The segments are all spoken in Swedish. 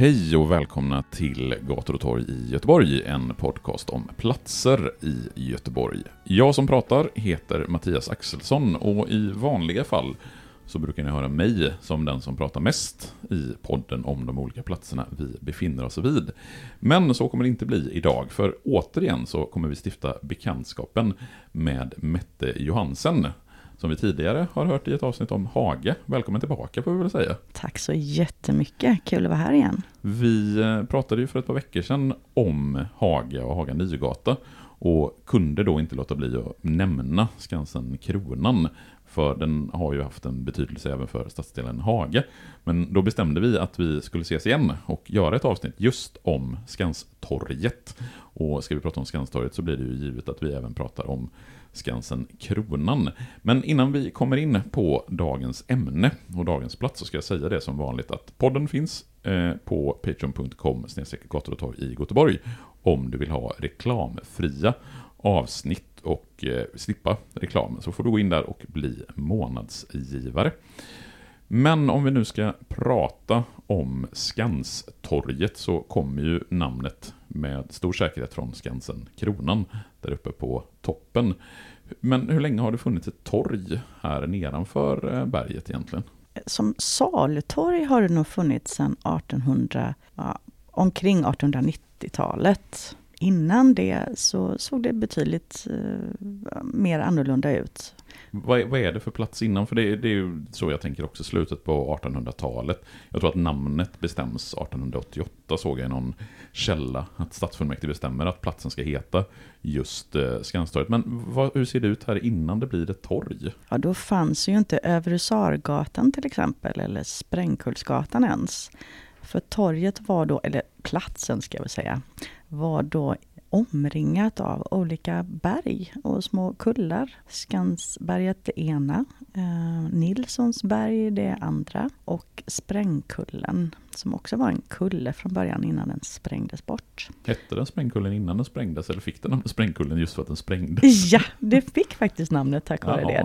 Hej och välkomna till Gator och Torg i Göteborg, en podcast om platser i Göteborg. Jag som pratar heter Mattias Axelsson och i vanliga fall så brukar ni höra mig som den som pratar mest i podden om de olika platserna vi befinner oss vid. Men så kommer det inte bli idag, för återigen så kommer vi stifta bekantskapen med Mette Johansen, som vi tidigare har hört i ett avsnitt om Hage. Välkommen tillbaka får vi väl säga. Tack så jättemycket. Kul att vara här igen. Vi pratade ju för ett par veckor sedan om Hage och Haga Nygata och kunde då inte låta bli att nämna Skansen Kronan, för den har ju haft en betydelse även för stadsdelen Hage. Men då bestämde vi att vi skulle ses igen och göra ett avsnitt just om Skanstorget. Och ska vi prata om Skanstorget så blir det ju givet att vi även pratar om Skansen Kronan. Men innan vi kommer in på dagens ämne och dagens plats så ska jag säga det som vanligt att podden finns på patreon.com/Gator och Torg i Göteborg om du vill ha reklamfria avsnitt och slippa reklam, så får du gå in där och bli månadsgivare. Men om vi nu ska prata om Skanstorget så kommer ju namnet med stor säkerhet från Skansen Kronan där uppe på toppen. Men hur länge har det funnits ett torg här nedanför berget egentligen? Som salutorg har det nog funnits sedan omkring 1890-talet. Innan det så såg det betydligt mer annorlunda ut. Vad är det för plats innan? För det är ju så jag tänker också, slutet på 1800-talet. Jag tror att namnet bestäms 1888, såg jag i någon källa att stadsfullmäktige bestämmer att platsen ska heta just Skanstorget. Men hur ser det ut här innan det blir ett torg? Ja, då fanns ju inte Överusargatan till exempel eller Sprängkullsgatan ens. För torget var då, eller platsen ska vi säga, var då omringat av olika berg och små kullar. Skansberget det ena, Nilssonsberg det andra och Sprängkullen som också var en kulle från början innan den sprängdes bort. Hette den Sprängkullen innan den sprängdes eller fick den namnet Sprängkullen just för att den sprängdes? Ja, det fick faktiskt namnet tack vare det.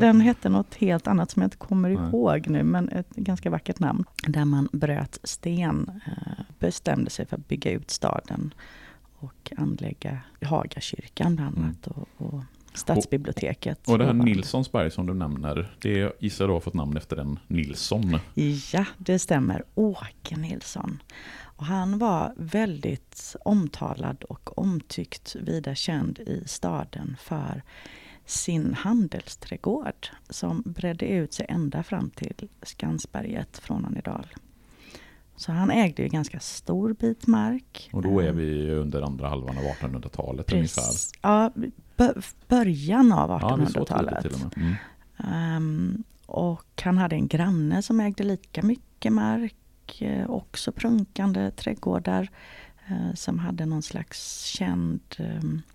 Den hette något helt annat som jag inte kommer ihåg nu, men ett ganska vackert namn. Där man bröt sten, bestämde sig för att bygga ut staden och anlägga Hagarkyrkan bland annat och Stadsbiblioteket. Och det här Nilssonsberg som du nämner, det gissar du har fått namn efter en Nilsson. Ja, det stämmer. Åke Nilsson. Och han var väldigt omtalad och omtyckt, vida känd i staden för sin handelsträdgård som bredde ut sig ända fram till Skansberget från Annedal. Så han ägde ju ganska stor bit mark. Och då är vi under andra halvan av 1800-talet ungefär. Ja, början av 1800-talet. Ja, så till och han hade en granne som ägde lika mycket mark. Också prunkande trädgårdar. Som hade någon slags känd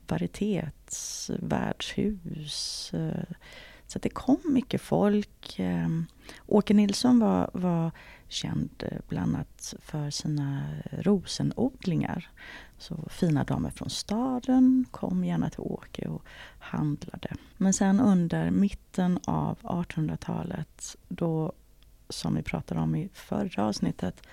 varietetsvärdshus. Så det kom mycket folk. Åke Nilsson var känd bland annat för sina rosenodlingar. Så fina damer från staden kom gärna till Åke och handlade. Men sen under mitten av 1800-talet, då som vi pratade om i förra avsnittet,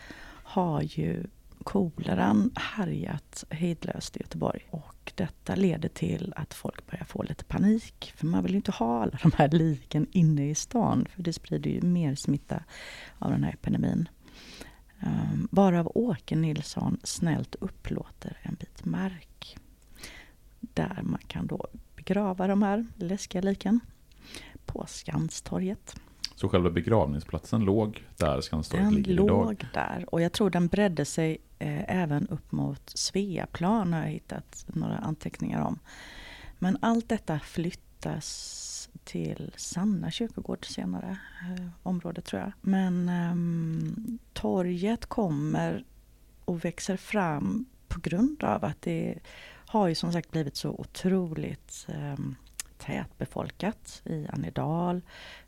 har ju koleran härjat hejdlöst i Göteborg. Och detta leder till att folk börjar få lite panik. För man vill ju inte ha alla de här liken inne i stan. För det sprider ju mer smitta av den här epidemin. Bara av Åke Nilsson snällt upplåter en bit mark. där man kan då begrava de här läskiga liken på Skanstorget. Så själva begravningsplatsen låg där Skanstorget ligger idag? Den låg där, och jag tror den bredde sig även upp mot Sveaplan, har jag hittat några anteckningar om. Men allt detta flyttas till Sanna kyrkogård senare, området tror jag. Men torget kommer och växer fram på grund av att det har ju som sagt blivit så otroligt tätbefolkat i Annedal.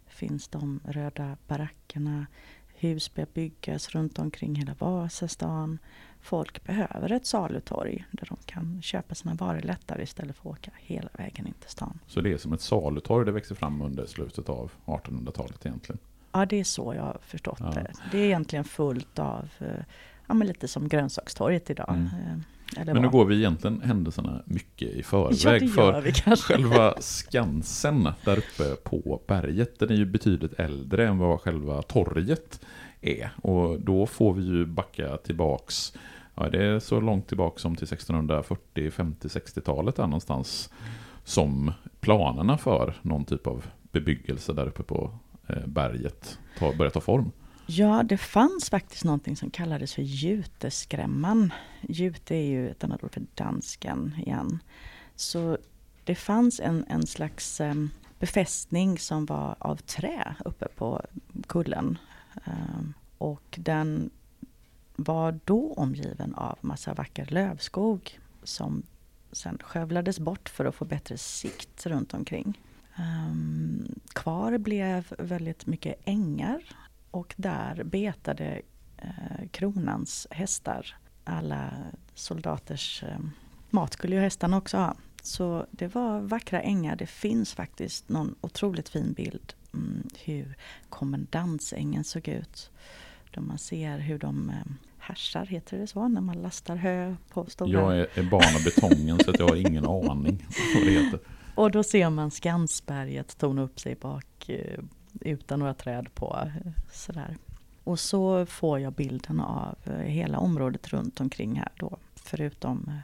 Finns de röda barackerna, hus börjar byggas runt omkring hela Vasastan. Folk behöver ett salutorg där de kan köpa sina varor lättare istället för att åka hela vägen in till stan. Så det är som ett salutorg, det växer fram under slutet av 1800-talet egentligen? Ja, det är så jag har förstått det. Det är egentligen fullt av, ja, men lite som grönsakstorget idag. Mm. Men nu går vi egentligen händelserna mycket i förväg, för själva Skansen där uppe på berget, den är ju betydligt äldre än vad själva torget är. Och då får vi ju backa tillbaks, ja, det är så långt tillbaks som till 1640, 50, 60-talet där någonstans som planerna för någon typ av bebyggelse där uppe på berget börjar ta form. Ja, det fanns faktiskt någonting som kallades för Gjuteskrämman. Gjute är ju ett annat ord för dansken igen. Så det fanns en slags befästning som var av trä uppe på kullen. Och den var då omgiven av massa vacker lövskog som sen skövlades bort för att få bättre sikt runt omkring. Kvar blev väldigt mycket ängar. Och där betade kronans hästar. Alla soldaters mat skulle ju hästarna också ha. Så det var vackra ängar. Det finns faktiskt någon otroligt fin bild hur kommendansängen såg ut. Då man ser hur de härsar, heter det så, när man lastar hö på stora. Jag är barn av betongen så att jag har ingen aning vad det heter. Och då ser man Skansberget torna upp sig bak utan några träd på sådär. Och så får jag bilden av hela området runt omkring här då, förutom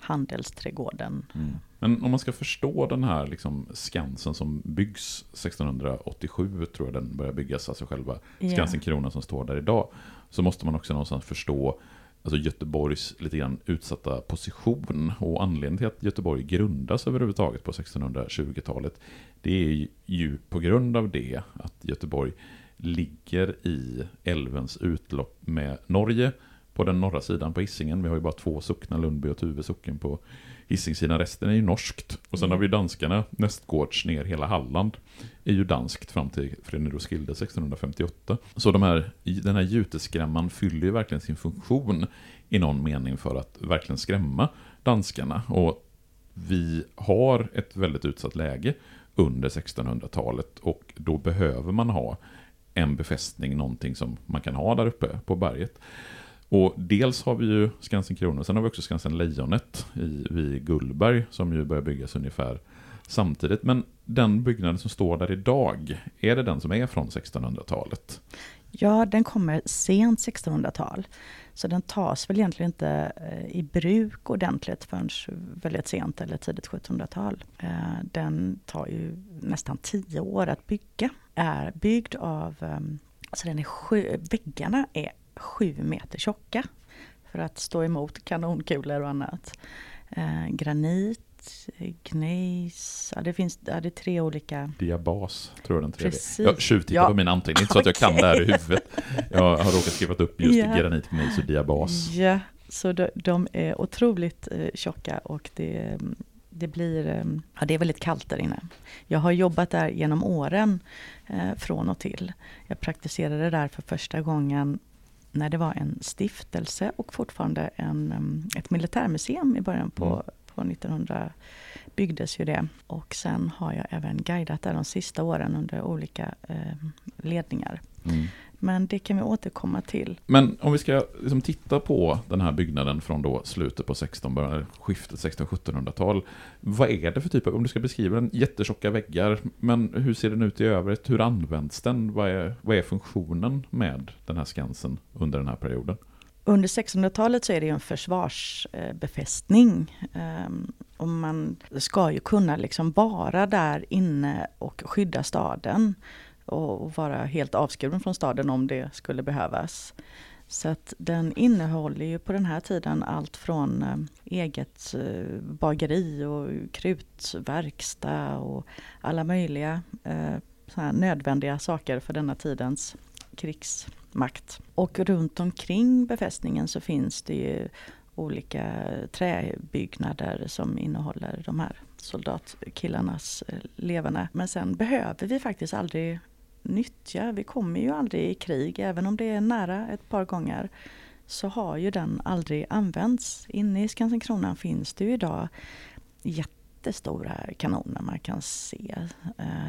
handelsträdgården. Mm. Men om man ska förstå den här liksom Skansen som byggs 1687, tror jag den börjar byggas, alltså själva Skansen Kronan som står där idag, så måste man också någonstans förstå alltså Göteborgs lite grann utsatta position, och anledningen till att Göteborg grundas överhuvudtaget på 1620-talet, det är ju på grund av det att Göteborg ligger i älvens utlopp med Norge på den norra sidan på Hisingen. Vi har ju bara två socknar, Lundby och Tuve socken på Hisingsidan, resten är ju norskt. Och sen har vi danskarna nästgårds ner hela Halland, är ju danskt fram till Fredrikshald 1658. Så den här Gjuteskrämman fyller ju verkligen sin funktion i någon mening för att verkligen skrämma danskarna. Och vi har ett väldigt utsatt läge under 1600-talet, och då behöver man ha en befästning, någonting som man kan ha där uppe på berget. Och dels har vi ju Skansen Kronan, sen har vi också Skansen-Lejonet vid Gullberg som ju börjar byggas ungefär samtidigt. Men den byggnaden som står där idag, är det den som är från 1600-talet? Ja, den kommer sent 1600-tal. Så den tas väl egentligen inte i bruk ordentligt förrän väldigt sent eller tidigt 1700-tal. Den tar ju nästan 10 år att bygga. Är byggd av, alltså den är väggarna är 7 meter tjocka för att stå emot kanonkulor och annat. Granit, Gneis, ja, det är 3 olika. Diabas tror jag den tredje. Jag tjuvtittar på min anteckning, inte så att jag kan det här i huvudet. Jag har råkat skriva upp just granit, Gneis och Diabas. Ja, så de är otroligt tjocka, och det blir, ja, det är väldigt kallt där inne. Jag har jobbat där genom åren från och till. Jag praktiserade där för första gången när det var en stiftelse och fortfarande ett militärmuseum i början på 1900 byggdes ju det. Och sen har jag även guidat där de sista åren under olika ledningar. Mm. Men det kan vi återkomma till. Men om vi ska liksom titta på den här byggnaden från då slutet på 1600-tal. Vad är det för typ av, om du ska beskriva den, jättetjocka väggar, men hur ser den ut i övrigt? Hur används den? Vad är funktionen med den här Skansen under den här perioden? Under 1600-talet så är det ju en försvarsbefästning. Och man ska ju kunna liksom vara där inne och skydda staden. Och vara helt avskuren från staden om det skulle behövas. Så att den innehåller ju på den här tiden allt från eget bageri och krutverkstad och alla möjliga så här nödvändiga saker för denna tidens krigsmakt. Och runt omkring befästningen så finns det ju olika träbyggnader som innehåller de här soldatkillarnas leverna. Men sen behöver vi faktiskt aldrig nyttja. Vi kommer ju aldrig i krig, även om det är nära ett par gånger, så har ju den aldrig använts. Inne i Skansen Kronan finns det ju idag jättestora kanoner man kan se.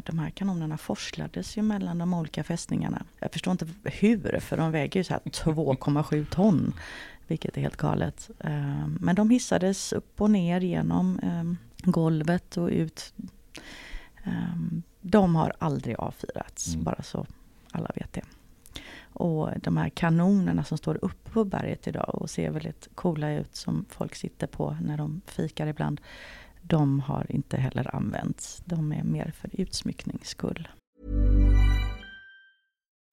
De här kanonerna forslades ju mellan de olika fästningarna. Jag förstår inte hur, för de väger ju så här 2,7 ton. Vilket är helt galet. Men de hissades upp och ner genom golvet och ut. De har aldrig avfyrats, bara så alla vet det. Och de här kanonerna som står uppe på berget idag och ser väldigt coola ut, som folk sitter på när de fikar ibland, de har inte heller använts. De är mer för utsmyckningsskull.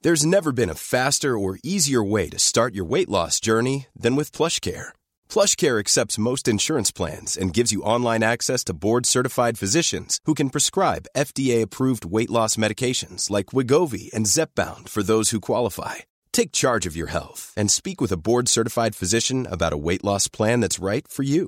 There's never been a faster or easier way to start your weight loss journey than with PlushCare. PlushCare accepts most insurance plans and gives you online access to board-certified physicians who can prescribe FDA-approved weight loss medications like Wegovy and Zepbound for those who qualify. Take charge of your health and speak with a board-certified physician about a weight loss plan that's right for you.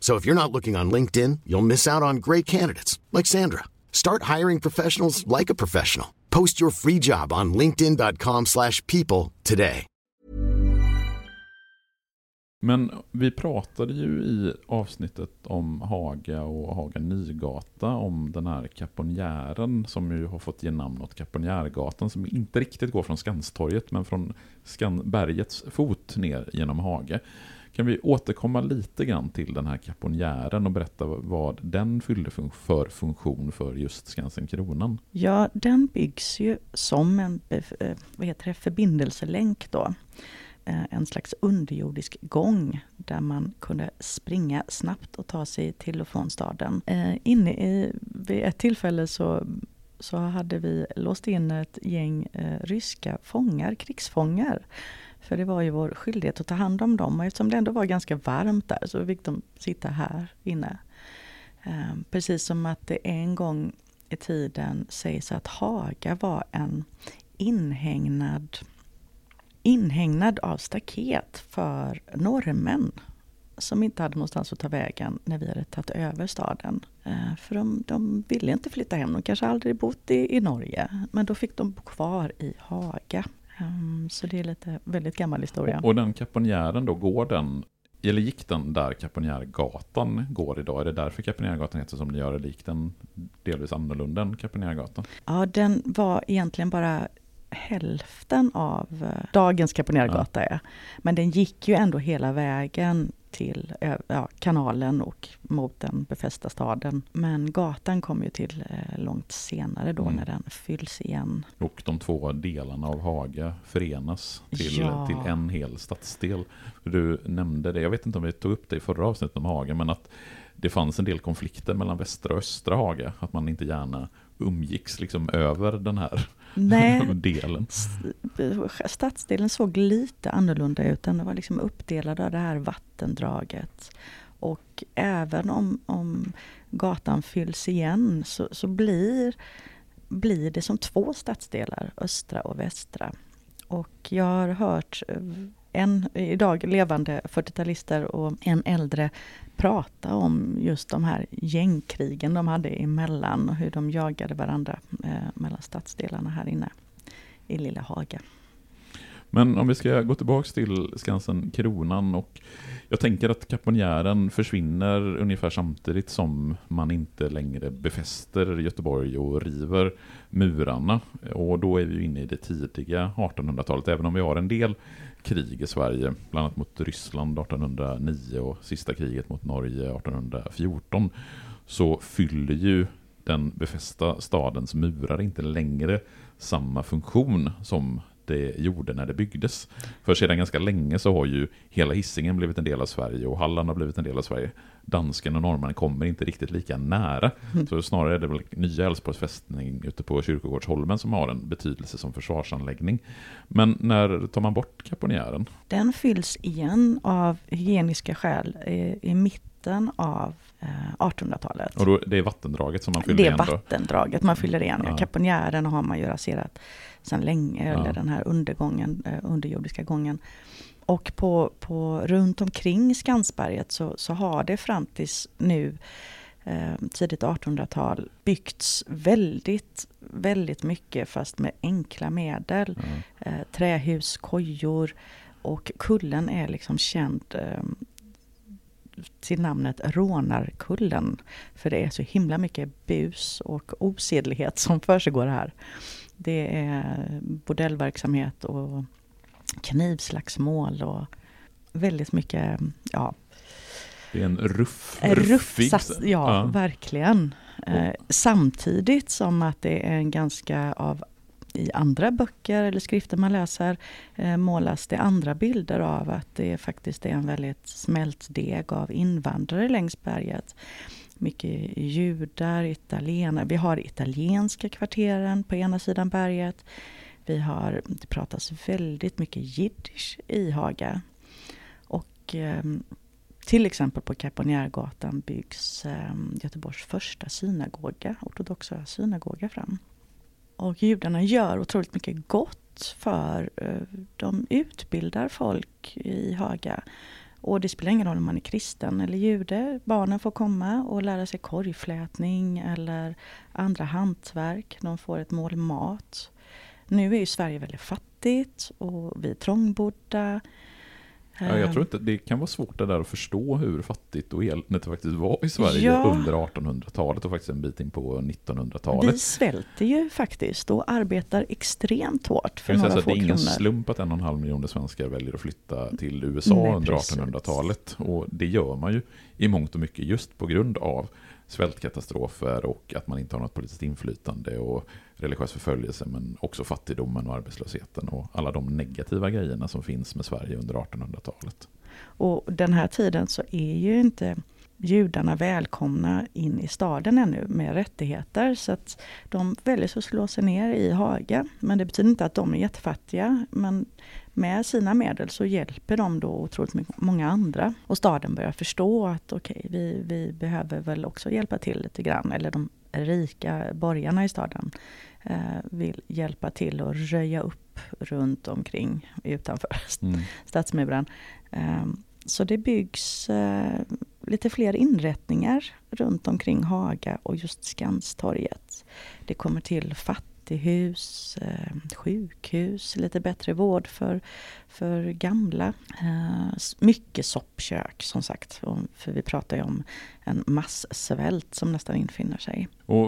So if you're not looking on LinkedIn, you'll miss out on great candidates like Sandra. Start hiring professionals like a professional. Post your free job on linkedin.com/people today. Men vi pratade ju i avsnittet om Haga och Haga Nygata om den här Kaponjären som ju har fått ge namn åt Kaponjärgatan, som inte riktigt går från Skanstorget men från Skansbergets fot ner genom Haga. Kan vi återkomma lite grann till den här Kaponjären och berätta vad den fyllde för funktion för just Skansen Kronan? Ja, den byggs ju som en förbindelselänk då. En slags underjordisk gång där man kunde springa snabbt och ta sig till och från staden. Vid ett tillfälle så hade vi låst in ett gäng ryska fångar, krigsfångar. För det var ju vår skyldighet att ta hand om dem. Och eftersom det ändå var ganska varmt där så fick de sitta här inne. Precis som att det en gång i tiden sägs att Haga var en inhägnad av staket för norrmän som inte hade någonstans att ta vägen när vi hade tagit över staden. För de ville inte flytta hem. De kanske aldrig bott i Norge. Men då fick de bo kvar i Haga. Så det är lite väldigt gammal historia. Och den Kaponjären då, gick den där Kaponjärgatan går idag? Är det därför Kaponjärgatan heter som det gör, likt den delvis annorlunda än Kaponjärgatan? Ja, den var egentligen bara hälften av dagens Kaponjärgata är. Men den gick ju ändå hela vägen till kanalen och mot den befästa staden. Men gatan kom ju till långt senare då när den fylls igen. Och de två delarna av Haga förenas till en hel stadsdel. Du nämnde det, jag vet inte om vi tog upp det i förra avsnittet om Haga, men att det fanns en del konflikter mellan västra och östra Haga. Att man inte gärna umgicks liksom över den här delen. Stadsdelen såg lite annorlunda ut. Den var liksom uppdelad av det här vattendraget. Och även om gatan fylls igen så blir det som två stadsdelar, östra och västra. Och jag har hört en idag levande 40-talister och en äldre prata om just de här gängkrigen de hade emellan och hur de jagade varandra mellan stadsdelarna här inne i lilla Haga. Men om vi ska gå tillbaka till Skansen Kronan, och jag tänker att Kaponjären försvinner ungefär samtidigt som man inte längre befäster Göteborg och river murarna. Och då är vi ju inne i det tidiga 1800-talet, även om vi har en del krig i Sverige, bland annat mot Ryssland 1809 och sista kriget mot Norge 1814, så fyller ju den befästa stadens murar inte längre samma funktion som det gjorde när det byggdes. För sedan ganska länge så har ju hela Hisingen blivit en del av Sverige, och Halland har blivit en del av Sverige. Dansken och norrmannen kommer inte riktigt lika nära. Så snarare är det väl nya Älvsborgs fästning ute på Kyrkogårdsholmen som har en betydelse som försvarsanläggning. Men när tar man bort Kaponjären? Den fylls igen av hygieniska skäl i mitten av 1800-talet. Och då, det är vattendraget som man fyller igen då? Det är vattendraget man fyller igen. Ja. Kaponjären har man ju raserat sedan länge, eller den här undergången, underjordiska gången. Och på runt omkring Skansberget så har det fram tills nu, tidigt 1800-tal, byggts väldigt, väldigt mycket fast med enkla medel. Mm. Trähus, kojor, och kullen är liksom känd till namnet Rånarkullen, för det är så himla mycket bus och osedlighet som försiggår här. Det är bordellverksamhet och knivslagsmål och väldigt mycket, ja. Det är en ruffig. Ja, verkligen. Samtidigt som att det är en ganska av, i andra böcker eller skrifter man läser, målas det andra bilder av att det faktiskt är en väldigt smält deg av invandrare längs berget. Mycket judar, italienare. Vi har italienska kvarteren på ena sidan berget. Det pratas väldigt mycket jiddisch i Haga. Och till exempel på Kaponjärgatan byggs Göteborgs första synagoga, ortodoxa synagoga, fram. Och judarna gör otroligt mycket gott, för de utbildar folk i Haga. Och det spelar ingen roll om man är kristen eller jude. Barnen får komma och lära sig korgflätning eller andra hantverk. De får ett mål mat. Nu är ju Sverige väldigt fattigt och vi är trångbodda. Ja, jag tror inte, det kan vara svårt där att förstå hur fattigt och eländigt det faktiskt var i Sverige under 1800-talet och faktiskt en bit in på 1900-talet. Vi svälter ju faktiskt och arbetar extremt hårt för några få kronor. Det är ingen slump att 1,5 miljoner svenskar väljer att flytta till USA under 1800-talet, och det gör man ju i mångt och mycket just på grund av svältkatastrofer och att man inte har något politiskt inflytande och religiös förföljelse, men också fattigdomen och arbetslösheten och alla de negativa grejerna som finns med Sverige under 1800-talet. Och den här tiden så är ju inte judarna välkomna in i staden ännu med rättigheter, så att de väljer att slå sig ner i Haga. Men det betyder inte att de är jättefattiga, men med sina medel så hjälper de då otroligt många andra. Och staden börjar förstå att okej, vi behöver väl också hjälpa till lite grann. Eller de rika borgarna i staden vill hjälpa till och röja upp runt omkring utanför stadsmuren. Så det byggs lite fler inrättningar runt omkring Haga och just Skanstorget. Det kommer till fattighus, sjukhus, lite bättre vård för gamla. Mycket soppkök som sagt, för vi pratar ju om en massvält som nästan infinner sig. Och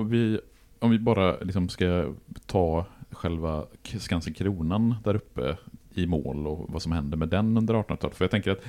om vi bara liksom ska ta själva Skansen Kronan där uppe i mål och vad som hände med den under 1800-talet. För jag tänker att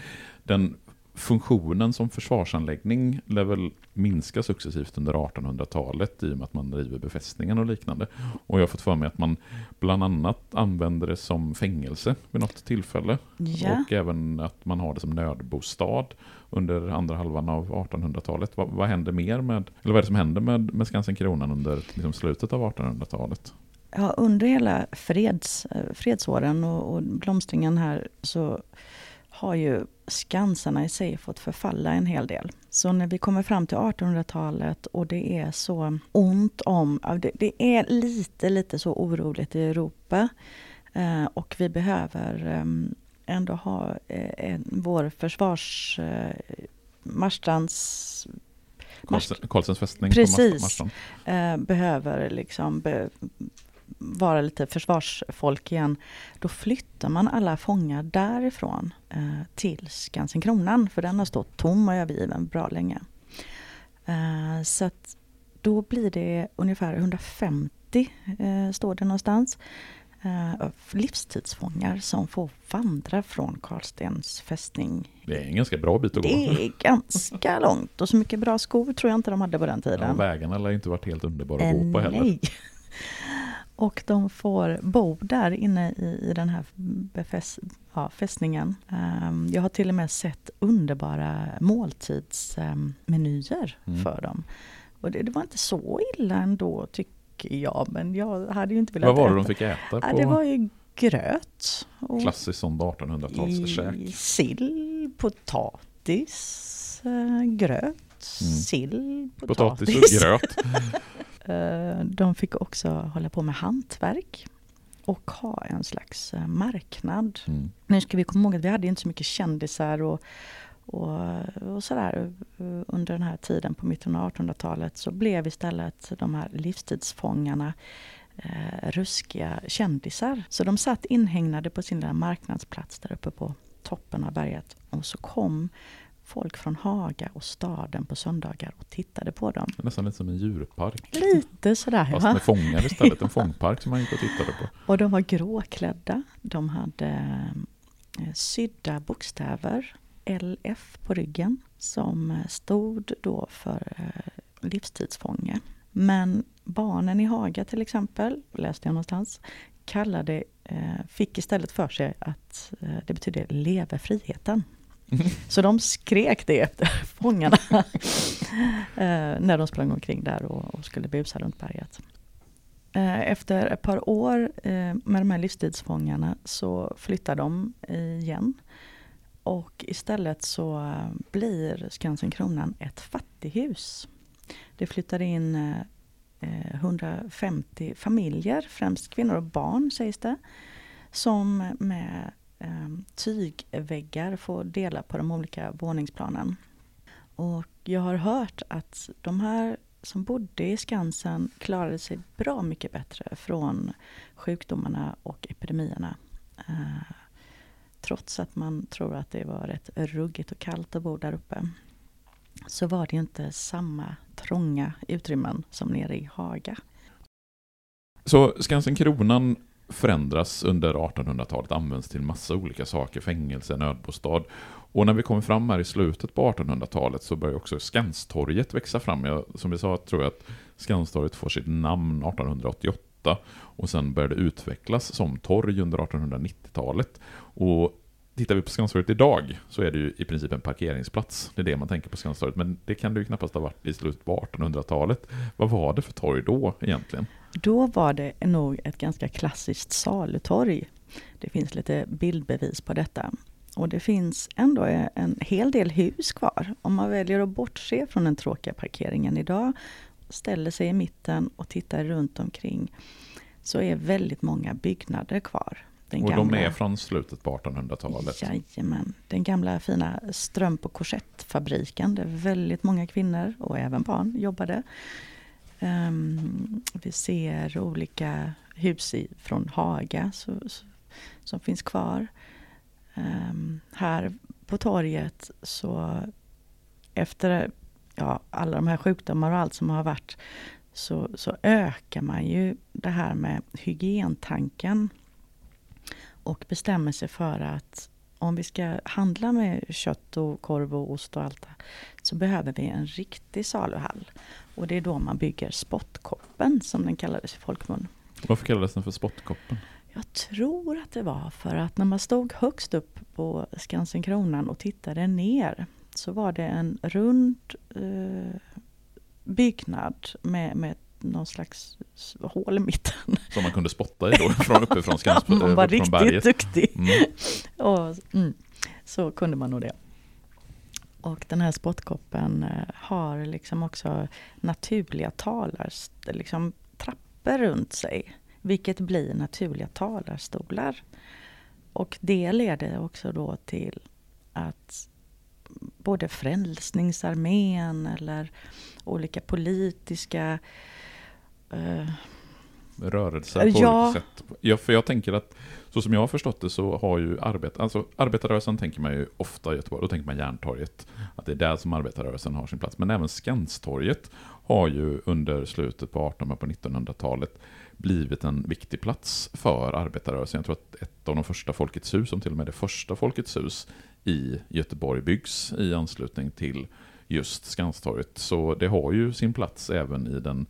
den funktionen som försvarsanläggning lär väl minska successivt under 1800-talet i och med att man driver befästningen och liknande. Och jag har fått för mig att man bland annat använder det som fängelse vid något tillfälle. Ja. Och även att man har det som nödbostad under andra halvan av 1800-talet. Vad händer mer med, eller vad är det som händer med Skansen Kronan under liksom slutet av 1800-talet? Ja, under hela fredsåren och blomstringen här så har ju skansarna i sig fått förfalla en hel del. Så när vi kommer fram till 1800-talet och det är så ont om, det är lite så oroligt i Europa, och vi behöver ändå ha vår försvarsmarstrands Karlsens fästning på Marstrand. Precis, behöver liksom vara lite försvarsfolk igen, då flyttar man alla fångar därifrån till Skansen Kronan, för den har stått tom och övergiven bra länge. Så att då blir det ungefär 150, står det någonstans, livstidsfångar som får vandra från Karlstens fästning. Det är en ganska bra bit att gå. Det är ganska långt, och så mycket bra skor tror jag inte de hade på den tiden. Ja, vägarna lär inte varit helt underbara att gå på heller. Nej. Och de får bo där inne i den här fästningen. Jag har till och med sett underbara måltidsmenyer för dem. Och det var inte så illa ändå, tycker jag. Men jag hade ju inte velat äta. Vad var det de fick äta på? Ja, det var ju gröt. Och klassiskt sånt 1800-talskäk. Sill, potatis, gröt, sill, potatis och gröt. De fick också hålla på med hantverk och ha en slags marknad. Nu ska vi komma ihåg att vi hade inte så mycket kändisar och sådär under den här tiden på mitten av 1800-talet, så blev istället de här livstidsfångarna ruskiga kändisar. Så de satt inhägnade på sin lilla marknadsplats där uppe på toppen av berget, och så kom folk från Haga och staden på söndagar och tittade på dem. Nästan lite som en djurpark. Lite sådär. Fast med fångar istället. En fångpark som man gick och tittade på. Och de var gråklädda. De hade sydda bokstäver, LF på ryggen, som stod då för livstidsfånge. Men barnen i Haga till exempel, läste jag någonstans, fick istället för sig att det betyder leva friheten. Så de skrek det efter fångarna när de sprang omkring där och skulle busa runt berget. Efter ett par år med de här livstidsfångarna så flyttar de igen. Och istället så blir Skansen Kronan ett fattighus. Det flyttar in 150 familjer, främst kvinnor och barn sägs det, som med tygväggar får dela på de olika våningsplanen. Och jag har hört att de här som bodde i Skansen klarade sig bra mycket bättre från sjukdomarna och epidemierna. Trots att man tror att det var rätt ruggigt och kallt att bo där uppe, så var det ju inte samma trånga utrymmen som nere i Haga. Så Skansen Kronan förändras under 1800-talet, används till massa olika saker, fängelse, nödbostad. Och när vi kommer fram här i slutet på 1800-talet så börjar också Skanstorget växa fram. Som vi sa, tror jag att Skanstorget får sitt namn 1888 och sen började utvecklas som torg under 1890-talet. Och tittar vi på Skanstorget idag så är det ju i princip en parkeringsplats. Det är det man tänker på Skanstorget, men det kan det ju knappast ha varit i slutet på 1800-talet. Vad var det för torg då egentligen? Då var det nog ett ganska klassiskt salutorg. Det finns lite bildbevis på detta. Och det finns ändå en hel del hus kvar. Om man väljer att bortse från den tråkiga parkeringen idag, ställer sig i mitten och tittar runt omkring, så är väldigt många byggnader kvar. Och de är från slutet på 1800-talet. Jajamän. Den gamla fina strömp- och korsettfabriken, där väldigt många kvinnor och även barn jobbade. Vi ser olika hus från Haga som finns kvar. Här på torget så efter alla de här sjukdomar och allt som har varit, så ökar man ju det här med hygientanken. Och bestämmer sig för att om vi ska handla med kött och korv och ost och allt det, så behöver vi en riktig saluhall. Och det är då man bygger spottkoppen, som den kallades i folkmun. Varför kallades den för spottkoppen? Jag tror att det var för att när man stod högst upp på Skansen Kronan och tittade ner, så var det en rund byggnad med någon slags hål i mitten. Som man kunde spotta i då, från uppifrån Skansberget. Man var riktigt berget. Duktig. Så kunde man nog det. Och den här spottkoppen har liksom också naturliga talar, liksom trappor runt sig, vilket blir naturliga talarstolar. Och det leder också då till att både Frälsningsarmén eller olika politiska rörelser på olika sätt. Ja, för jag tänker att så som jag har förstått det så har ju arbetarrörelsen tänker man ju ofta i Göteborg, då tänker man Järntorget, att det är där som arbetarrörelsen har sin plats. Men även Skanstorget har ju under slutet på 1800- och på 1900-talet blivit en viktig plats för arbetarrörelsen. Jag tror att ett av de första Folkets hus, som till och med det första Folkets hus i Göteborg, byggs i anslutning till just Skanstorget. Så det har ju sin plats även i den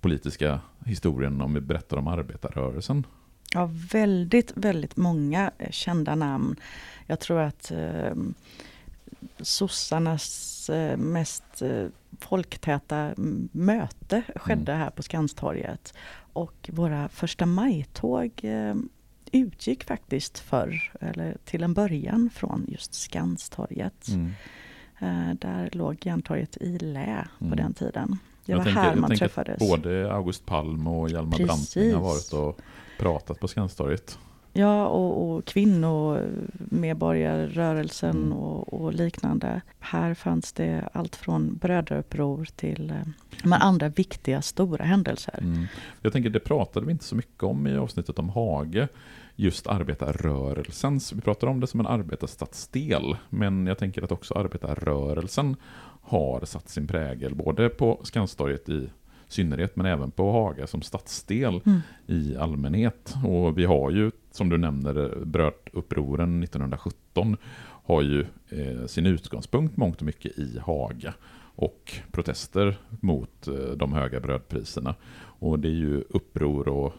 politiska historien om vi berättar om arbetarrörelsen. Ja, väldigt, väldigt många kända namn. Jag tror att sossarnas mest folktäta möte skedde här på Skanstorget. Och våra första majtåg utgick faktiskt förr, eller till en början, från just Skanstorget. Där låg Järntorget i lä på den tiden. Det var här man träffades. Både August Palm och Hjalmar Branting har varit och pratat på Skanstorget. Ja, och kvinnomedborgarrörelsen och liknande. Här fanns det allt från brödrauppror till andra viktiga stora händelser. Jag tänker, det pratade vi inte så mycket om i avsnittet om Hage, just arbetarrörelsen. Vi pratade om det som en arbetarstadsdel, men jag tänker att också arbetarrörelsen har satt sin prägel både på Skanstorget i synnerhet, men även på Haga som stadsdel i allmänhet. Och vi har ju, som du nämner, brödupproren 1917 har ju sin utgångspunkt mångt och mycket i Haga och protester mot de höga brödpriserna. Och det är ju uppror och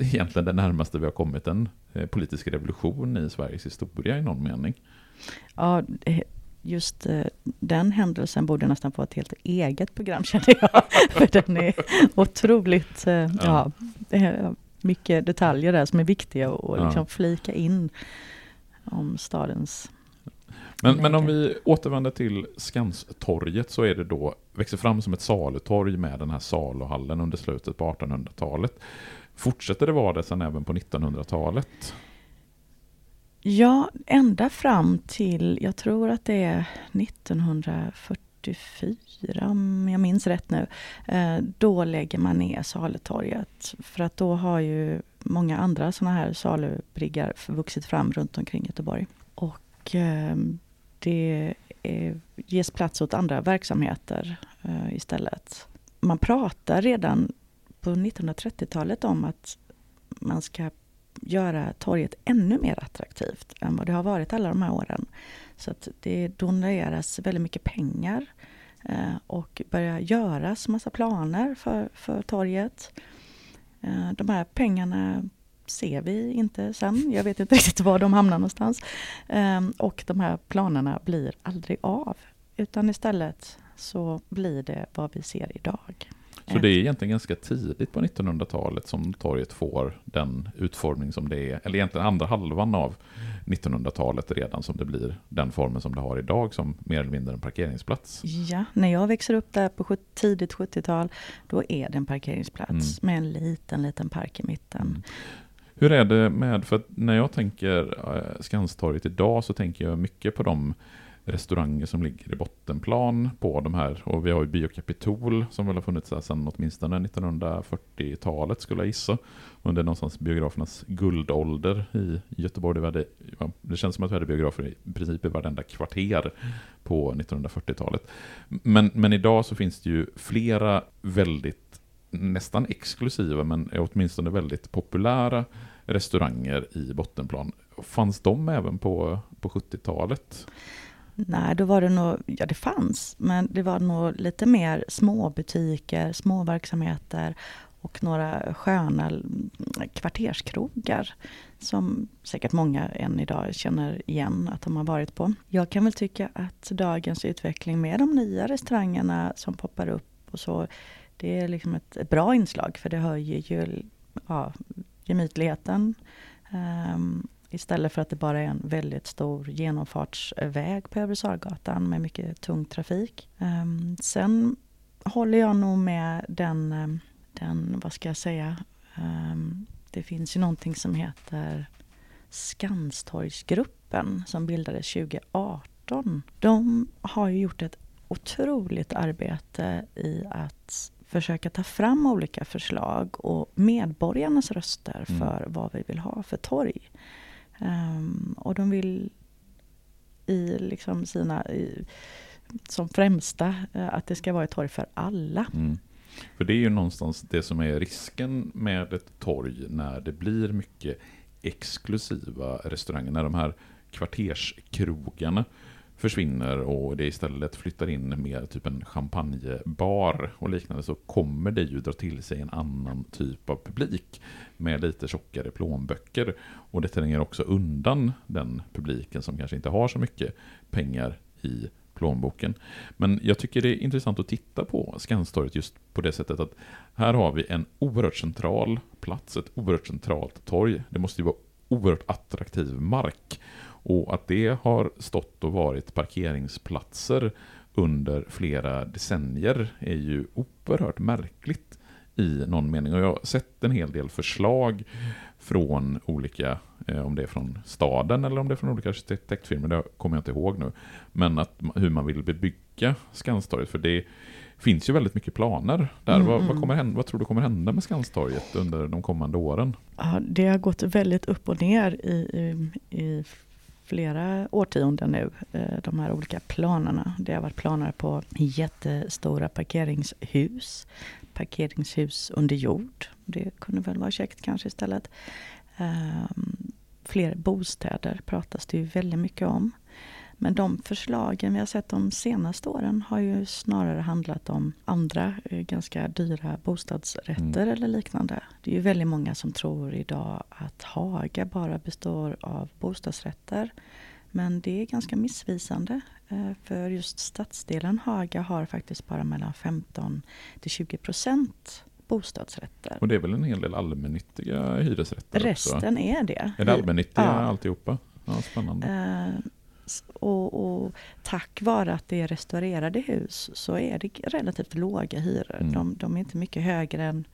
egentligen det närmaste vi har kommit en politisk revolution i Sveriges historia i någon mening. Ja, just den händelsen borde nästan få ett helt eget program, känner jag. För den är otroligt mycket detaljer där som är viktiga att liksom flika in om stadens. Men om vi återvänder till Skanstorget, så är det då, växer fram som ett salutorg med den här saluhallen under slutet på 1800-talet. Fortsätter det vara det sen även på 1900-talet? Ja, ända fram till, jag tror att det är 1944, om jag minns rätt nu, då lägger man ner salutorget. För att då har ju många andra sådana här salubriggar vuxit fram runt omkring Göteborg. Och det ges plats åt andra verksamheter istället. Man pratar redan på 1930-talet om att man ska göra torget ännu mer attraktivt än vad det har varit alla de här åren. Så att det doneras väldigt mycket pengar och börjar göras massa planer för torget. De här pengarna ser vi inte sen. Jag vet inte riktigt var de hamnar någonstans. Och de här planerna blir aldrig av. Utan istället så blir det vad vi ser idag. Så det är egentligen ganska tidigt på 1900-talet som torget får den utformning som det är. Eller egentligen andra halvan av 1900-talet redan som det blir den formen som det har idag, som mer eller mindre en parkeringsplats. Ja, när jag växer upp där på tidigt 70-tal, då är det en parkeringsplats med en liten park i mitten. Hur är det med, för när jag tänker Skanstorget idag så tänker jag mycket på de restauranger som ligger i bottenplan på de här, och vi har ju Biokapitol som väl har funnits här sedan åtminstone 1940-talet skulle jag gissa, under någonstans biografernas guldålder i Göteborg. Det känns som att vi hade biografer i princip i varenda kvarter på 1940-talet. Men idag så finns det ju flera väldigt nästan exklusiva, men åtminstone väldigt populära restauranger i bottenplan. Fanns de även på 70-talet? Nej, då var det nog, ja det fanns, men det var nog lite mer små butiker, små verksamheter och några sköna kvarterskrogar som säkert många än idag känner igen att de har varit på. Jag kan väl tycka att dagens utveckling med de nya restaurangerna som poppar upp och så, det är liksom ett bra inslag, för det höjer ju gemytligheten. Istället för att det bara är en väldigt stor genomfartsväg på Övre Sargatan med mycket tung trafik. Sen håller jag nog med den, vad ska jag säga, det finns ju någonting som heter Skanstorgsgruppen som bildades 2018. De har ju gjort ett otroligt arbete i att försöka ta fram olika förslag och medborgarnas röster för vad vi vill ha för torg. Och de vill i liksom sina som främsta att det ska vara ett torg för alla. Mm. För det är ju någonstans det som är risken med ett torg när det blir mycket exklusiva restauranger. När de här kvarterskrogarna försvinner och det istället flyttar in mer typ en champagnebar och liknande, så kommer det ju dra till sig en annan typ av publik med lite tjockare plånböcker, och det tränger också undan den publiken som kanske inte har så mycket pengar i plånboken. Men jag tycker det är intressant att titta på Skanstorget just på det sättet att här har vi en oerhört central plats, ett oerhört centralt torg. Det måste ju vara oerhört attraktiv mark, och att det har stått och varit parkeringsplatser under flera decennier är ju oerhört märkligt i någon mening. Och jag har sett en hel del förslag från olika, om det är från staden eller om det är från olika arkitektfirmor, det kommer jag inte ihåg nu. Men att, hur man vill bebygga Skanstorget, för det finns ju väldigt mycket planer där. Vad tror du kommer hända med Skanstorget under de kommande åren? Ja, det har gått väldigt upp och ner i flera årtionden nu, de här olika planerna. Det har varit planer på jättestora parkeringshus under jord. Det kunde väl vara käckt kanske istället. Fler bostäder pratas det ju väldigt mycket om. Men de förslagen vi har sett de senaste åren har ju snarare handlat om andra ganska dyra bostadsrätter eller liknande. Det är ju väldigt många som tror idag att Haga bara består av bostadsrätter. Men det är ganska missvisande, för just stadsdelen Haga har faktiskt bara mellan 15-20% bostadsrätter. Och det är väl en hel del allmännyttiga hyresrätter? Resten också? Är det. Är det allmännyttiga alltihopa? Ja, spännande. Och tack vare att det är restaurerade hus så är det relativt låga hyror. De är inte mycket högre än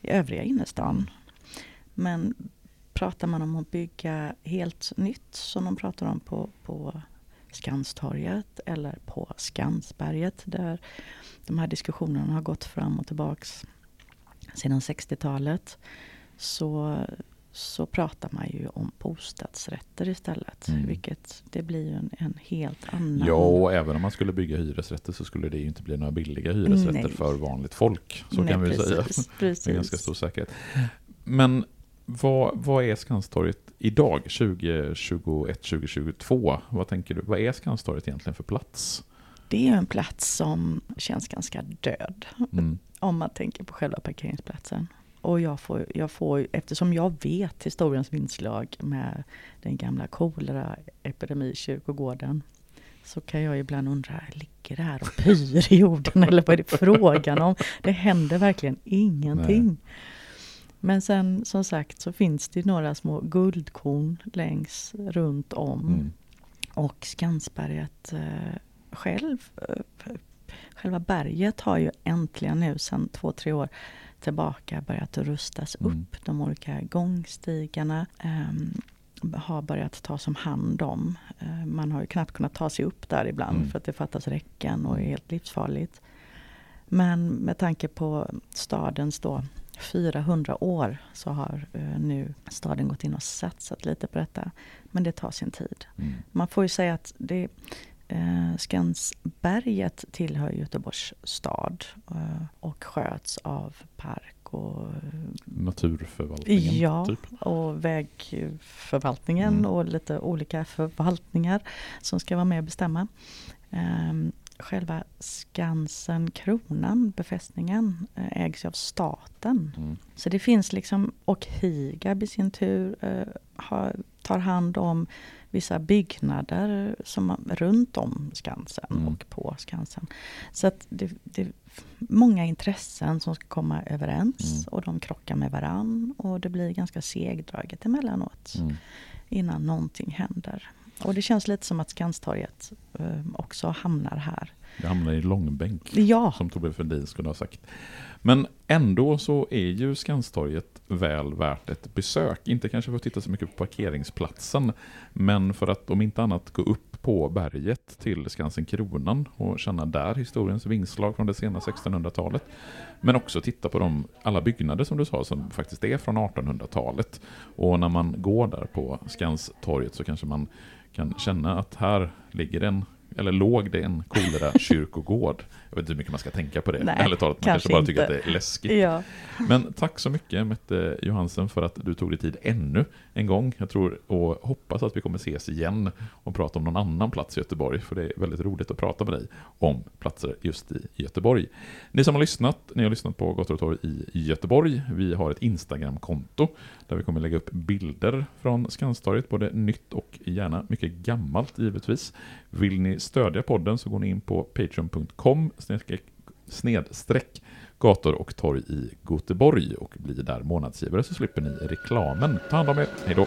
i övriga innerstan. Men pratar man om att bygga helt nytt som de pratar om på Skanstorget eller på Skansberget, där de här diskussionerna har gått fram och tillbaks sedan 60-talet, så pratar man ju om bostadsrätter istället. Vilket det blir ju en helt annan... Ja, och även om man skulle bygga hyresrätter så skulle det ju inte bli några billiga hyresrätter för vanligt folk. Så kan vi ju säga. Precis. Det är ganska stor säkerhet. Men vad är Skanstorget idag, 2021-2022? Vad tänker du? Vad är Skanstorget egentligen för plats? Det är ju en plats som känns ganska död. Om man tänker på själva parkeringsplatsen. Och jag får, eftersom jag vet historiens vindslag med den gamla koleraepidemikyrkogården, så kan jag ibland undra, ligger det här och pyr i jorden eller vad är det frågan om? Det händer verkligen ingenting. Nej. Men sen som sagt så finns det några små guldkorn längs runt om. Och Skansberget själva berget har ju äntligen nu sedan 2-3 år tillbaka börjat rustas upp. De olika gångstigarna har börjat tas om hand om. Man har ju knappt kunnat ta sig upp där ibland för att det fattas räcken och är helt livsfarligt. Men med tanke på stadens då 400 år så har nu staden gått in och satsat lite på detta. Men det tar sin tid. Man får ju säga att det... Skansberget tillhör Göteborgs stad och sköts av park och naturförvaltningen och vägförvaltningen och lite olika förvaltningar som ska vara med och bestämma. Själva Skansen Kronan, befästningen, ägs av staten. Så det finns liksom, och Higab i sin tur tar hand om vissa byggnader som runt om Skansen och på Skansen. Så att det är många intressen som ska komma överens och de krockar med varann, och det blir ganska segdraget emellanåt innan någonting händer. Och det känns lite som att Skanstorget också hamnar här. Jag hamnade i långbänk, ja, som Torbjörn Fälldin skulle ha sagt. Men ändå så är ju Skanstorget väl värt ett besök. Inte kanske för att titta så mycket på parkeringsplatsen, men för att om inte annat gå upp på berget till Skansen Kronan och känna där historiens vingslag från det sena 1600-talet. Men också titta på alla byggnader som du sa som faktiskt är från 1800-talet. Och när man går där på Skanstorget så kanske man kan känna att här ligger låg det en coolare kyrkogård. Jag vet inte hur mycket man ska tänka på det. Nej, eller talat, man kanske bara tycker inte att det är läskigt. Ja. Men tack så mycket, Mette Johansen, för att du tog dig tid ännu en gång. Jag tror och hoppas att vi kommer ses igen och prata om någon annan plats i Göteborg. För det är väldigt roligt att prata med dig om platser just i Göteborg. Ni som har lyssnat, på Gator och Torg i Göteborg. Vi har ett Instagram-konto där vi kommer lägga upp bilder från Skanstorget. Både nytt och gärna mycket gammalt givetvis. Vill ni stödja podden så går ni in på patreon.com/ Gator och Torg i Göteborg och blir där månadsgivare så slipper ni reklamen. Ta hand om er. Hej då!